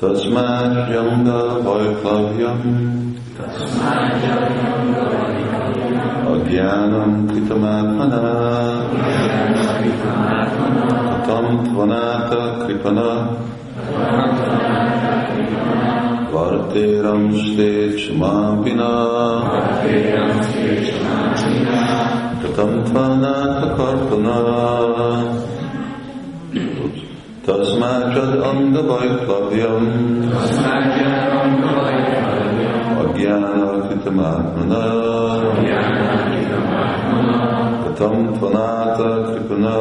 Tasmad yanga vaiplaviyam, ajnanam kritamatmana, atam tvanata kripana, varteram stechma pina, katam tvanata karpana. Tasmajad anga vaiplaviyam, agyana kritamatmana, katam tvanata kripana,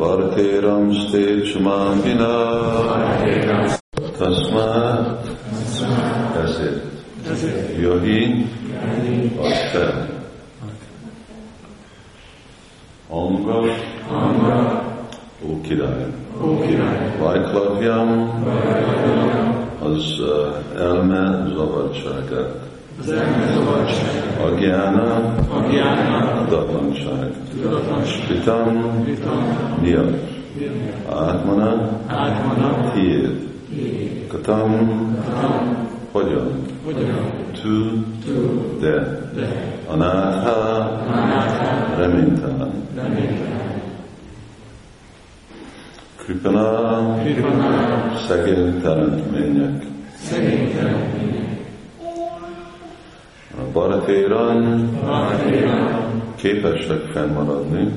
varteram stechmabhina. Tasmad, that's it. Yogi, Oshta. Anga. Ó király! Vajklavjam az elme zavartságát, agyána tudatlanság, pitam nyilv, átmana tiéd, katam hogyan, tu de, anátha reménytelen. Kripana, szegény teremtmények. Baratéran, képesek fennmaradni.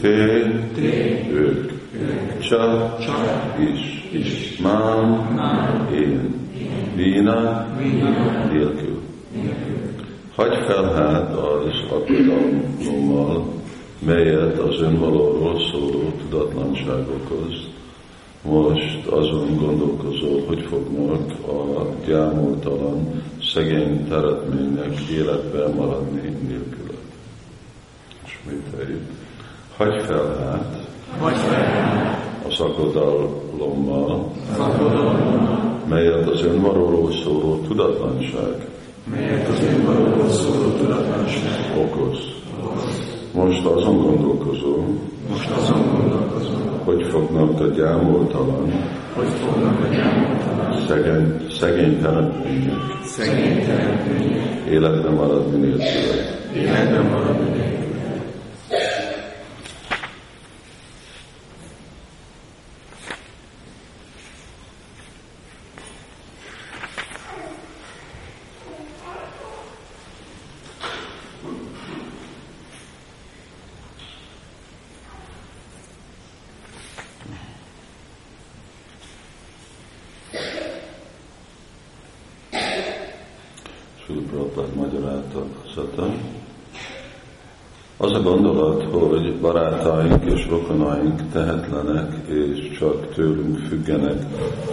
Té, ők. Csak, is. Mám, én. Vína, nélkül. Hagyj fel hát az aggodalommal, melyet az önvalóról szóló tudatlanságokoz. Most azon gondolkozol, hogy fognak a gyámoltalan, szegény teremtmények életben maradni nélkül. Ismételjük. Hagyj fel hát az aggodalommal, melyet az önvalóról szóló tudatlanság okoz. Most azon gondolkozom, hogy fognak a gyámoltalan, szegény teremtmények életben maradni nélkül. Az a gondolat, hogy barátaink és rokonaink tehetlenek és csak tőlünk függenek,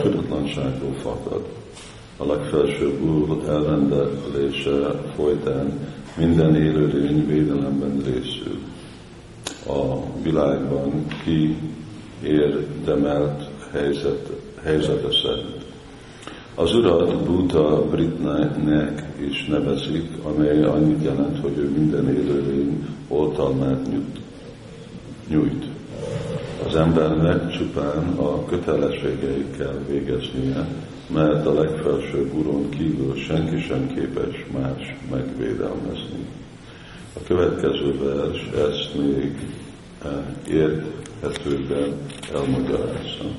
tudatlanságból fakad. A legfelsőbb úr elrendelése folytán minden élőlény védelemben részül. A világban ki érdemelt helyzete szerint. Az urat Buddha Britnek is nevezik, amely annyit jelent, hogy ő minden élőlény oltalmát nyújt. Az embernek csupán a kötelességeikkel végeznie, mert a legfelsőbb úron kívül senki sem képes más megvédelmezni. A következő vers ezt még érthetőben elmagyarázza.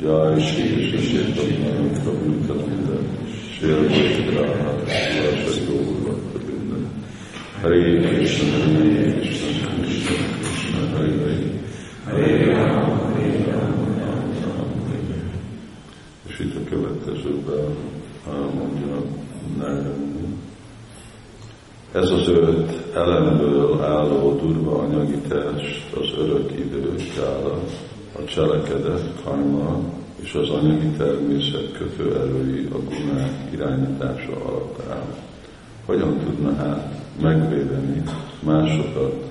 Jai Shri Krishna Kavinda, Shri Vigraha, Shri Govinda, Hare Krishna, Hare Krishna, Krishna Krishna, Hare Hare, Hare Rama, Hare Rama. És itt a következőben mondja Narada Muni. Ez az öt elemből álló durva anyagi test, az örök idő kála, a cselekedet, karma és az anyagi természet kötőerői a gunák irányítása alapján. Hogyan tudna hát megvédeni másokat,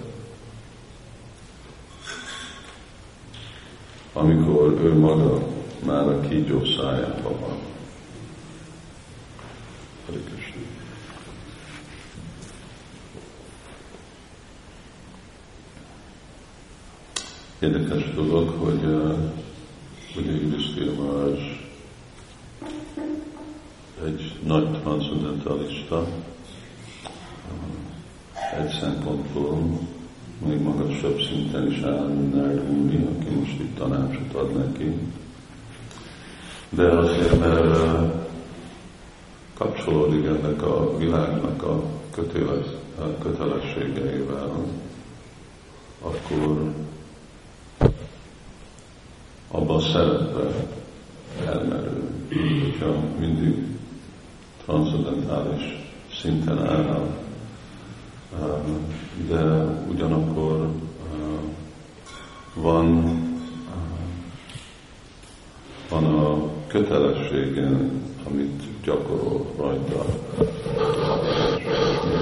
amikor ő maga már a kígyó szájában van? Érdekes dolog, hogy ugye Yudhishthira Mahārāj egy nagy transzendentalista, egy szempontból még magasabb szinten is áll, mint Narada Muni, aki most itt tanácsot ad neki, de azért, mert kapcsolódik ennek a világnak a kötelességeivel, akkor abba a szerepbe elmerül, hogyha mindig transzendentális szinten áll, de ugyanakkor van a kötelességen, amit gyakorol rajta,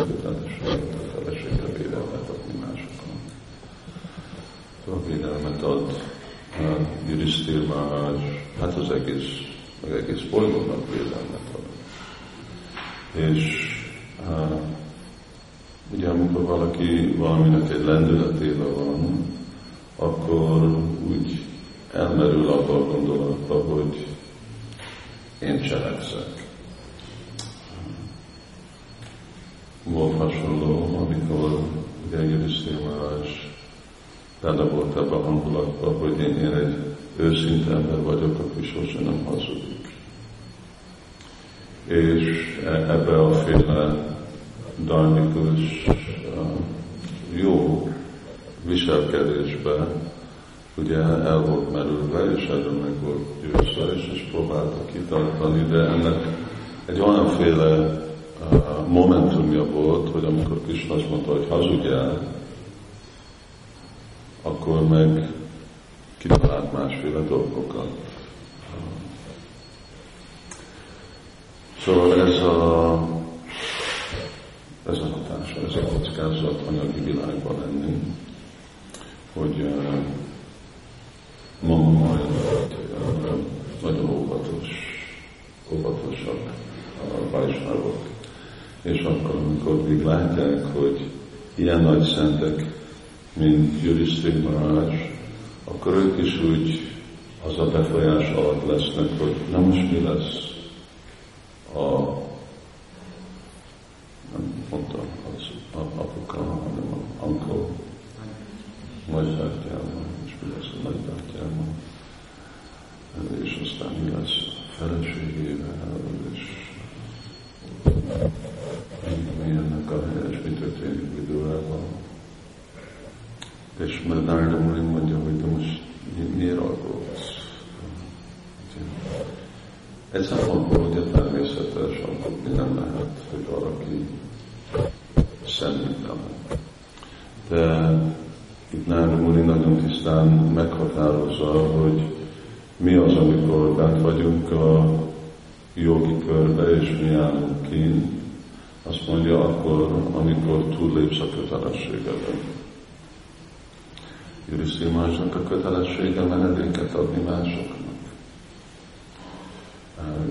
kötelességre védelmet adni másokon. A védelmet ad Yudhishthira Mahārāj, hát az egész bolygónak védelmet ad. És ugye amikor valaki valaminek egy lendületében van, akkor úgy elmerül abba a gondolatba, hogy én cselekszek. Volt hasonló, amikor ugye Yudhishthira Mahārāj benne volt ebben a hangulatban, hogy én egy őszinte ember vagyok, aki sosem nem hazudik. És ebbe a féle dharmikus jó viselkedésbe ugye el volt merülve, és erről meg volt győzve, és próbálta kitartani, de ennek egy olyanféle momentumja volt, hogy amikor Krishna azt mondta, hogy hazudjál, akkor meg kitalált másféle dolgokat. Szóval ez a hatása, ez a kockázat anyagi világban lenni, hogy ma majd nagyon óvatosak a vajsnavok. És akkor, amikor még látják, hogy ilyen nagy szentek, mint Yudhishthira Mahārāj, akkor ők is úgy az a befolyás alatt lesznek, hogy na most mi lesz nem mondtam az apuka, hanem a uncle, nagybátyáma, és mi lesz a nagybátyáma, és aztán mi lesz a feleségével, és mi ennek a helyes, mi történik idővel. És mert Narada Muni mondja, hogy most miért aggódsz? Egy szempontból ugye természetes aggódni nem lehet, hogy valaki szemben. De itt Narada Muni nagyon tisztán meghatározza, hogy mi az, amikor bent vagyunk a jogi körbe, és mi állunk kint. Azt mondja, akkor, amikor túllépsz a kötelességeden. Yudhishthira Mahārājnak a kötelessége menedéket adni másoknak.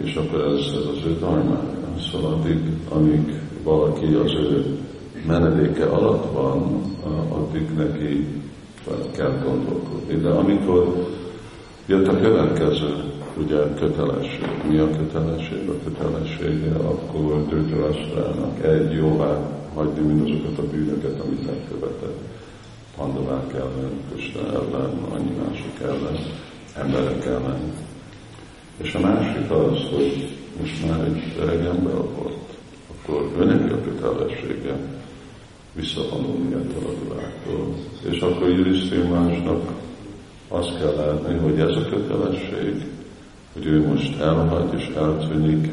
És akkor ez az ő dharmája. Szóval amíg valaki az ő menedéke alatt van, addig neki kell gondolkodni. De amikor jött a következő, ugye kötelesség. Mi a kötelesség? A kötelessége akkor Dhritarashtranak egy jóvá hagyni mindazokat a bűnöket, amit elkövetett Pandavák ellen, Krishna ellen, annyi mások ellen, emberek ellen. És a másik az, hogy most már egy regenben volt, akkor önnek a kötelessége visszavonulni ettől a világtól. És akkor Yudhishthira másnak azt kell látni, hogy ez a kötelesség, hogy ő most elhagy és eltűnik,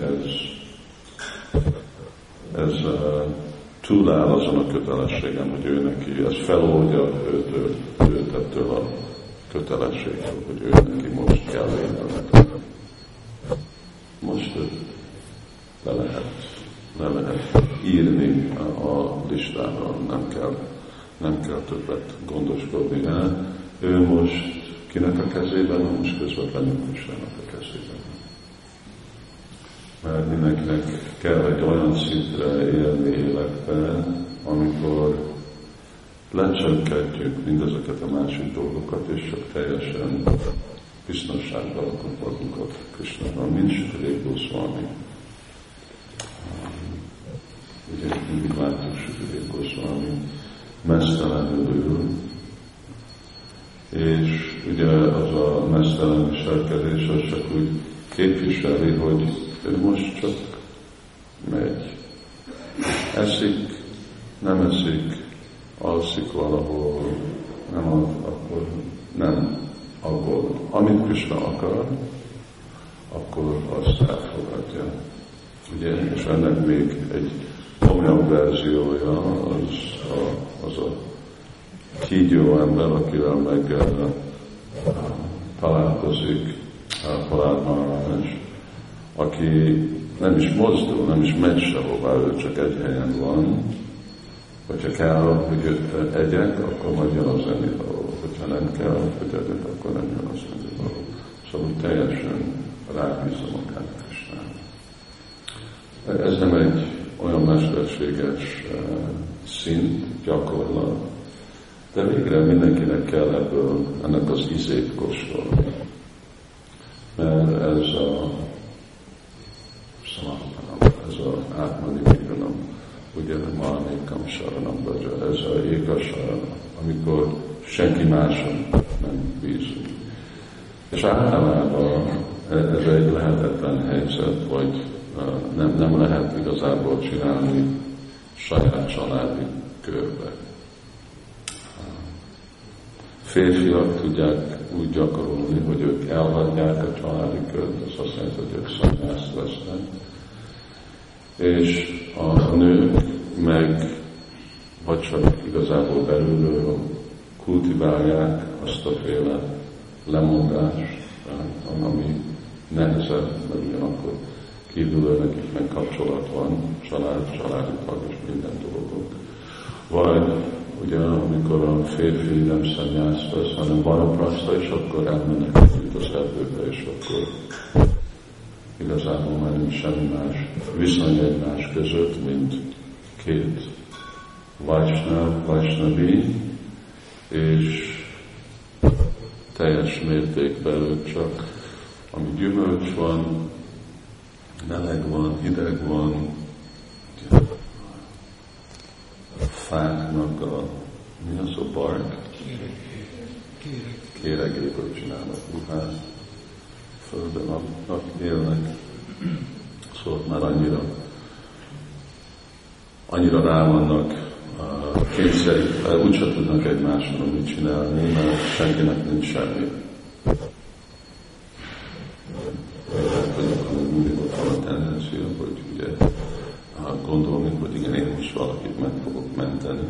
ez túláll azon a kötelességem, hogy ő neki, ez feloldja őt ettől a kötelességtől, hogy ő neki most kell élni. Most le lehet írni a listára, nem kell többet gondoskodni el. Ő most kinek a kezében, most közvetlenül Istennek a kezében. Mert mindenkinek kell egy olyan szintre élni életben, amikor lecsökkentjük mindezeket a másik dolgokat, és csak teljesen biztonsággal akarunk a Krishnában. Nincs elég Goszvámi. Ugye mindig látjuk elég Goszvámi mesztelenül, és ugye az a mesztelen viselkedés az csak úgy képviseli, hogy ő most csak megy. Eszik, nem eszik, alszik valahol, nem akkor nem. Akkor, amit Krishna akar, akkor azt elfogadja. Ugye, és ennek még egy komolyabb verziója az a kígyó ember, akivel meg találkozik Prahlād Mahārāj, aki nem is mozdul, nem is megy sehová, ő csak egy helyen van. Hogyha kell, hogy egyek, akkor majd jön az ennivaló. Hogyha nem kell, hogy egyek, akkor nem jön az ennivaló. Szóval teljesen rábízom a Krisnára. Ez nem egy olyan mesterséges szint, gyakorlat, de végre mindenkinek kell ebből ennek az ízét kóstolni. Mert ez a átmani védelem, ugye ma nékem saranam vagyok, ez a ékasaran, amikor senki máson nem bízunk. És általában ez egy lehetetlen helyzet, vagy nem lehet igazából csinálni saját családi körbe. Férfiak tudják úgy gyakorolni, hogy ők elhagyják a családi kört, az azt jelenti, hogy ők szanyászt lesznek. És a nők meg vagy csak igazából belülről kultiválják azt a féle lemondást, ami nehezebb, mert ugyanakkor kívülről nekik meg kapcsolat van, családi tag és minden dolgok. Vagy ugye amikor a férfi nem szanyász lesz, hanem vanapraszta, és akkor elmennek együtt az erdőbe, és akkor igazából már nincs semmi más viszony egymás között, mint két Vaisnavi, és teljes mértékben ők csak, ami gyümölcs van, meleg van, hideg van, a fáknak mi az a bark? Kéregéből csinálnak ruhát, földön alatt élnek, szóval már annyira rá vannak kényszerítve, úgyse tudnak egymáson mit csinálni, mert senkinek nincs semmi. Mindig ott van a tendencia, hogy ugye gondolni, hogy igen, én most valakit meg fogok menteni.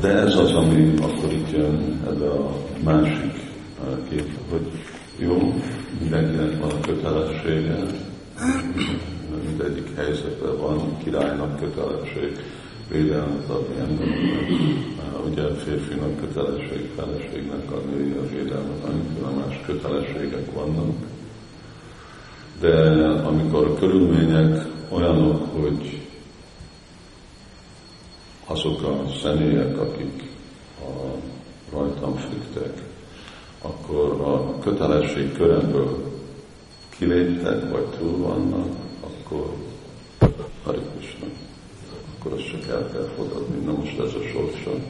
De ez az, ami akkor itt jön ebbe a másik kép, hogy jó, mindenkinek van a kötelessége, mindegyik helyzetben van királynak kötelesség, védelmet adni embernek, ugye a férfinak kötelesség, feleségnek adni a védelmet, amikor más kötelességek vannak. De amikor a körülmények olyanok, hogy azok a személyek, akik rajtam függtek, akkor a kötelesség köremből kiléptek, vagy túl vannak, akkor Hari Krishna. akkor azt csak el kell fogadni. Na most ez a sorsom,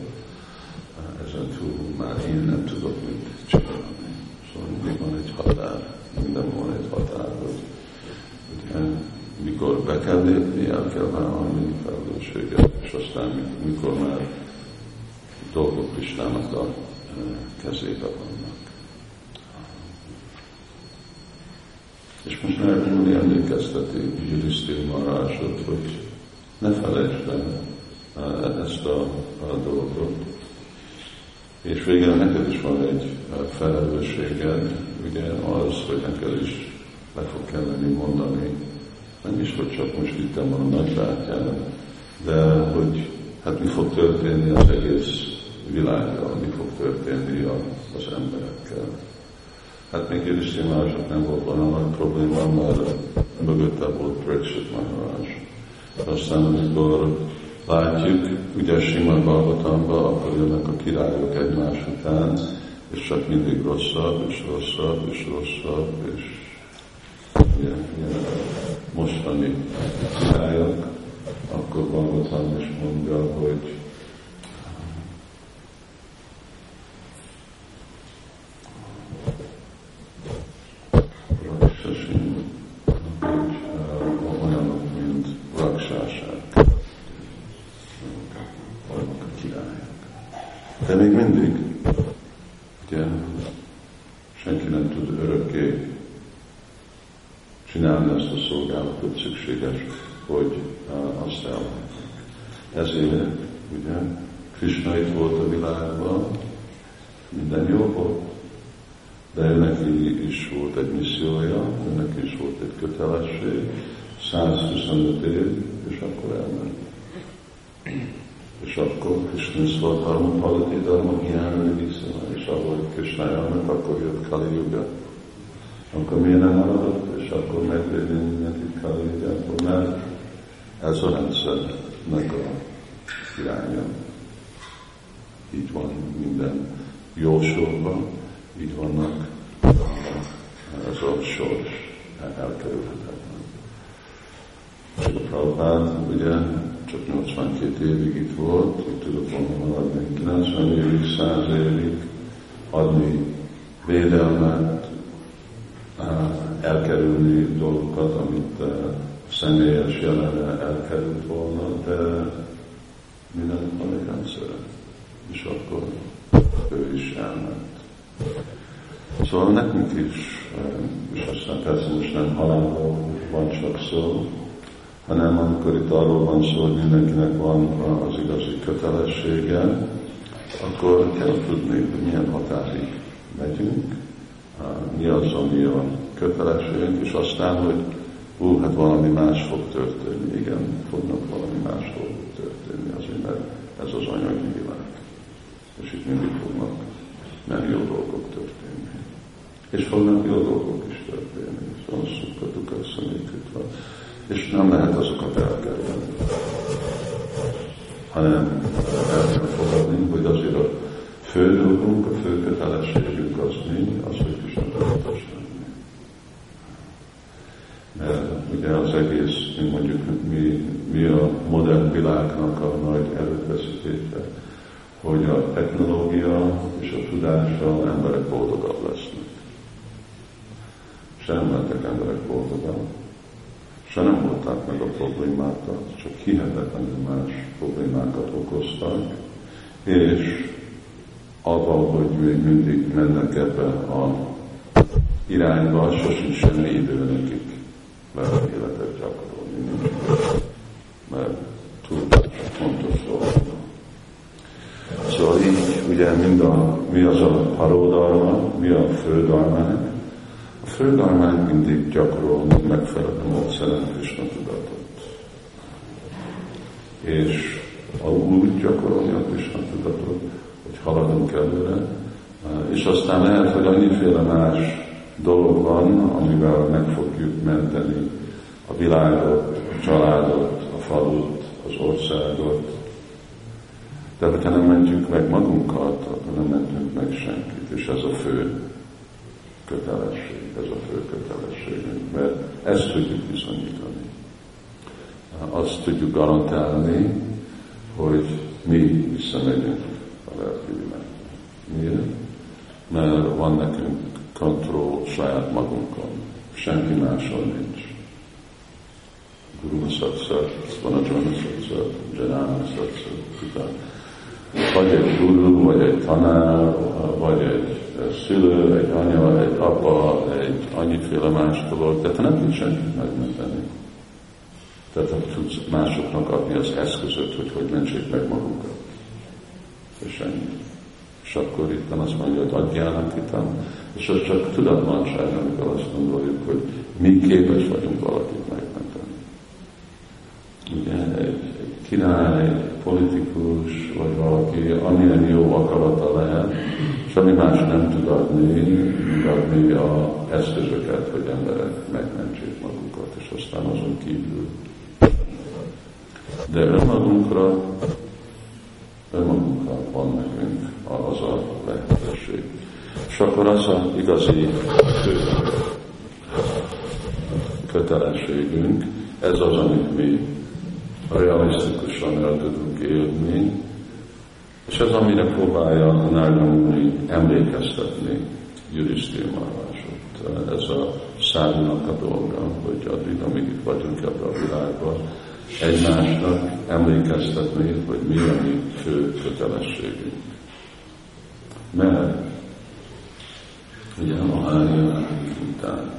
ezen túl már én nem tudok mit csinálni. Szóval mindig van egy határ, minden van egy határ, hogy mikor be kell lépni, el kell vállalni felelősséget, és aztán mikor már dolgok Krisnának a kezébe vannak. És most Narada Muni emlékezteti Yudhishthira Mahārājat, hogy ne felejtsd el ezt a dolgot. És végül neked is van egy felelősséged, ugye az, hogy neked is le fog kelleni mondani, nem is, hogy csak most itt van a nagybátyám, de hogy hát mi fog történni az egész világgal, mi fog történni az emberekkel. Hát még Yudhishthira Mahārājnak nem volt olyan nagy probléma, mert mögötte volt Parikṣit Mahārāj. Aztán amikor látjuk, ugye Śrīmad Bhāgavatamban, akkor jönnek a királyok egymás után, és csak mindig rosszabb, és rosszabb, és rosszabb, és ilyen mostani királyok, akkor Bhāgavatam is mondja, hogy de még mindig, ugye, senki nem tud örökké csinálni ezt a szolgálatot, szükséges, hogy azt elhagyjuk. Ezért, ugye, Krishna itt volt a világban, minden jó volt, de neki is volt egy missziója, neki is volt egy kötelesség, 125 év, és akkor elment. És akkor Krishna szólt Dharmapalati Dharmagyāna Viṣala, és ahogy Krishna jönnek, akkor jött Kali Yuga. Akkor miért nem maradott, és akkor megvédni mindenki Kali Yugától, mert ez a rendszernek a iránya. Így van minden jó sorban, így vannak ez a sors elkerülhetetlen. És a Prabhupád, ugye, csak 82 évig itt volt, így tudok volna maradni 90 évig, 100 évig, adni védelmet, elkerülni dolgokat, amit személyes jelenre elkerült volna, de mindenek van egy rendszere. És akkor ő is elment. Szóval nekünk is, és aztán persze most nem halálról van csak szó, hanem amikor itt arról van szó, hogy mindenkinek van az igazi kötelessége, akkor kell tudni, hogy milyen határig megyünk, mi az, ami a kötelességünk, és aztán, hogy hát valami más fog történni, igen, fognak valami más fog történni, azért mert ez az anyagi világ. És itt mindig fognak nem jó dolgok történni. És fognak jó dolgok is történni, szóval szukka-dukka szamékítva. És nem lehet azokat elkerülni, hanem el kell fogadni, hogy azért a fő dolgunk, a fő kötelességünk az mi, az, hogy Krisnának tudatos lenni. Mert ugye az egész, mint mondjuk, mi a modern világnak a nagy erőfeszítése, hogy a technológia és a tudással emberek boldogabb lesznek. Sem lettek emberek boldogabb. Se nem volták meg a problémákat, csak hihetetlenül más problémákat okoztak, és avval, hogy még mindig mennek ebbe a irányba, sosincs semmi idő nekik vele életet gyakorolni, mert tudás fontos dolog. Szóval így ugye mi az a paródharma, mi a fődharmánk. A fődharmánk mindig gyakorolni megfelelő módszeren Krisna tudatot. És úgy gyakorolni a Krisna tudatot, hogy haladunk előre, és aztán lehet, hogy annyiféle más dolog van, amivel meg fogjuk menteni a világot, a családot, a falut, az országot. De ha nem mentjük meg magunkat, akkor nem mentünk meg senkit, és ez a fő kötelesség, ez a fő kötelességünk, mert ezt tudjuk bizonyítani. azt tudjuk garantálni, hogy mi visszamegyünk a lelki világba. Miért? Mert van nekünk kontroll saját magunkon. Senki máson nincs. Guruma Satsat, Vanajana Satsat, Janana Satsat. Vagy egy guru, vagy egy tanár, vagy egy szülő, egy anya, egy apa, egy annyiféle más dolog. Tehát nem tudsz senkit megmenteni. Tehát nem tudsz másoknak adni az eszközöt, hogy hogy mentsék meg magukat. És ennyi. És akkor itt azt mondja, hogy adjának itt. És az csak tudatlanság, amikor azt gondoljuk, hogy mi képes vagyunk valakit megmenteni. Ugye, egy király, egy politikus, vagy valaki, amilyen jó akarata lehet, semmi más nem tud adni az eszközöket, hogy emberek megmentsék magukat, és aztán azon kívül. De önmagunkra van nekünk az a lehetőség. És akkor az a igazi kötelességünk, ez az, amit mi realisztikusan el tudunk élni, és ez, amire próbálja a Narada Muni emlékeztetni Yudhishthira Mahārājot. Ez a szádunak a dolga, hogy addig, amíg itt vagyunk ebben a világban, egymásnak emlékeztetni, hogy mi a mi fő kötelességünk. Mert ugye Mahārājot után,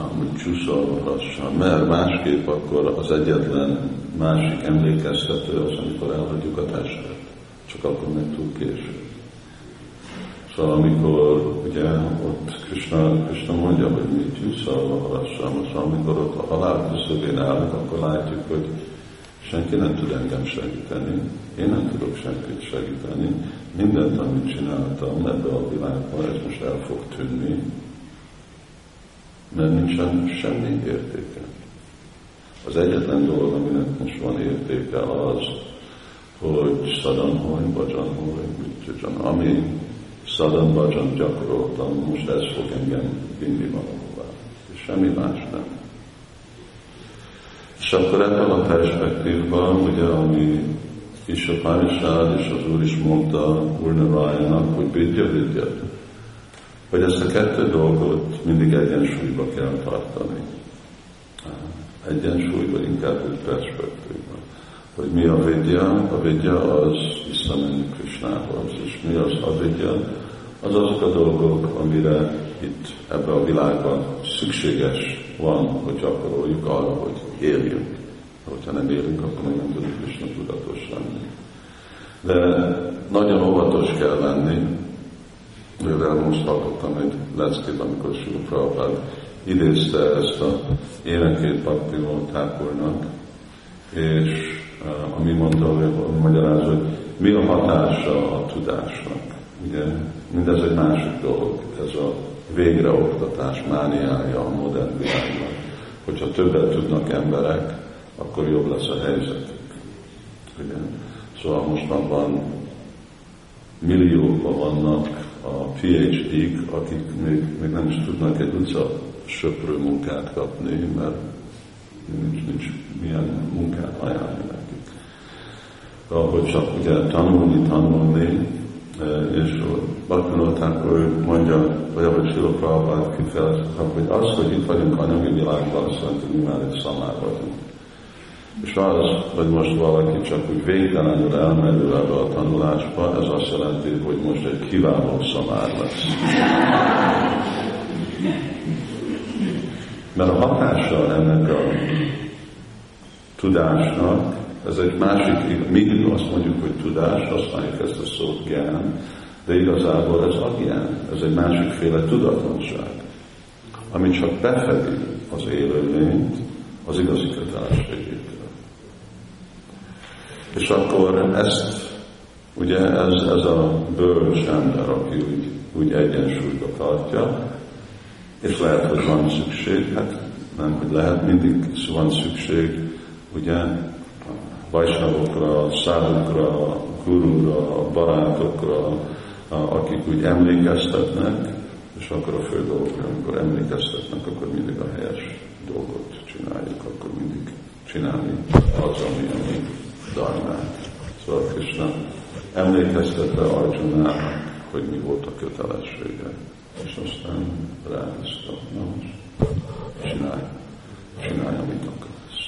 amúgy csúszolhassam, mert másképp akkor az egyetlen másik emlékeztető az, amikor elhagyjuk a testet. Csak akkor meg túl késő. Szóval amikor ugye ott Krishna mondja, hogy mi csúszolhassam, szóval amikor ott a halál küszöbén állunk, akkor látjuk, hogy senki nem tud engem segíteni, én nem tudok senkit segíteni, mindent, amit csináltam ebben a világban, ez most el fog tűnni, mert nincsen semmi értéke. Az egyetlen dolog, aminek most van értéke az, hogy szadanhoj, bhajanhoj, mityajan. Ami szadan bhajan gyakoroltam, most ez fog engem vinni valahová. És semmi más nem. És akkor ebben a perspektívban, ugye, ami is a Upanishád, és az Úr is mondta Úr Narayanak, hogy vidya, hogy ezt a kettő dolgot mindig egyensúlyba kell tartani. Egyensúlyban, inkább egy perspektívban. Hogy mi a vidya? A vidya az visszamenni Krisnához, és mi az a vidya? Az azok a dolgok, amire itt ebben a világban szükséges van, hogy akaroljuk arra, hogy éljünk. Ha nem élünk, akkor még nem tudjuk Krisna tudatos lenni. De nagyon óvatos kell lenni, mivel most hallottam egy leckét, amikor Srila Prabhupád idézte ezt az énekét Bhaktivinoda Thakurnak, és ami mondta, hogy magyarázza, hogy mi a hatása a tudásnak. Ugye, mindez egy másik dolog, ez a végreoktatás mániája a modern világban. Hogyha többet tudnak emberek, akkor jobb lesz a helyzetük. Ugye? Szóval mostanában milliókban vannak a PhD-k, akik még nem is tudnak egy utca söprő munkát kapni, mert nincs milyen munkát ajánlni nekik. Ahogy csak ugye tanulni, és Bhaktivinoda Thakur mondja, vagy ahogy Srila Prabhupád kifejezte, hogy az, hogy itt vagyunk anyagi világban, azt jelenti, hogy mi már egy szamár vagyunk. És az, hogy most valaki csak úgy végtelenül elmerül ebbe a tanulásba, ez azt jelenti, hogy most egy kiváló szamár lesz. Mert a hatása ennek a tudásnak, ez egy másik, mindig azt mondjuk, hogy tudás, használjuk ezt a szót gyán, de igazából ez agyán, ez egy másikféle tudatlanság, ami csak befedi az élőlényt, az igazi kötelességét. És akkor ezt, ugye ez a bölcs ember, aki úgy egyensúlyba tartja, és lehet, hogy van szükség, hát nem, hogy lehet, mindig van szükség, ugye, a vajsnavokra, a szádukra, a gurúra, a barátokra, akik úgy emlékeztetnek, és akkor a fő dolgokra, amikor emlékeztetnek, akkor mindig a helyes dolgot csináljuk, akkor mindig csinálni az, ami dharmát. Szóval Krishna emlékeztette Arjunának, hogy mi volt a kötelessége, és aztán ráhozta, na most csinálj, amit akarsz.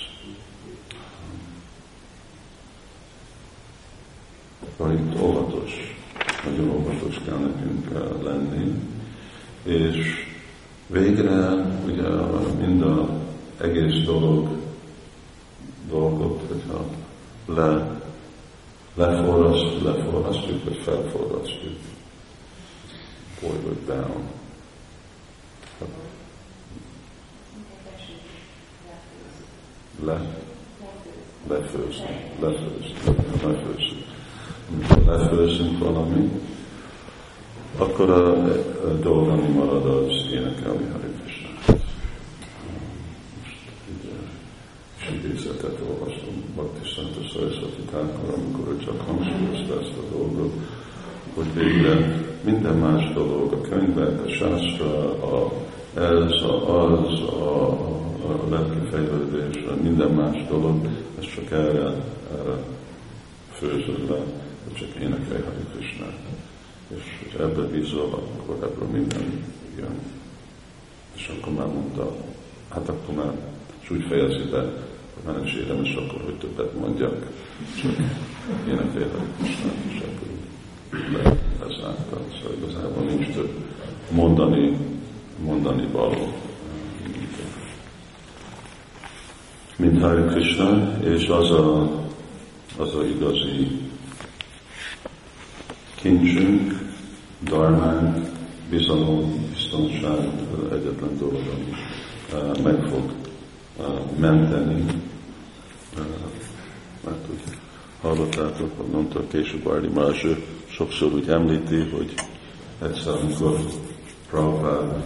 Akkor itt óvatos, nagyon óvatos kell nekünk lenni, és végre ugye mind az egész dolgot, hogyha leforrasztjuk, vagy felforrasztjuk. Boil it down. Lefőzni. Amikor lefőzünk valami, akkor a dolog, ami marad, az énekelni Hari Krishnát. Most ugye idézetet olvastam Bhaktisztántól Sarasvati Thakura, amikor ő csak hangsúlyozta ezt a dolgot, hogy végre minden más dolog, a könyvek, a sástra, a lelki fejlődés, minden más dolog, ez csak erre főzöd le, hogy csak énekelj Hari Krishnát. És hogy ebbe bízol, akkor ebből minden jön. És akkor már mondta, hát akkor már, és úgy fejezi be, hogy már nem is érdemes akkor, hogy többet mondjak, csak énekelj Hari Krishnát, és ebből lezárta. Szóval igazából nincs több mondani való, mint Hari Krishna, és az a igazi kincsünk, dharmánk, bizalom, biztonság, egyetlen dolog, ami meg fog menteni, mert úgy hallottátok, hogy mondta később Bárdi Mázső, sokszor úgy említi, hogy egyszer, amikor Prabhupád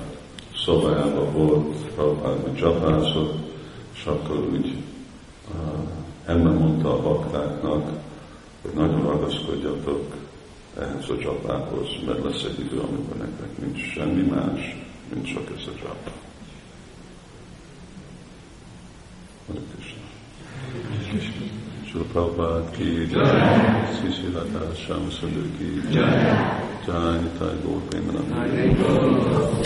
szobájában volt, Prabhupád meg csapázott, és akkor úgy ember mondta a baktáknak, hogy nagyon ragaszkodjatok ehhez a csapához, mert lesz egy idő, amikor nektek nincs semmi más, mint csak ez a csapá. Prabhupád ki jaya, Sisi Radha Shyam Sadhu ki jaya, Jaya Nitai Gaur Premananda.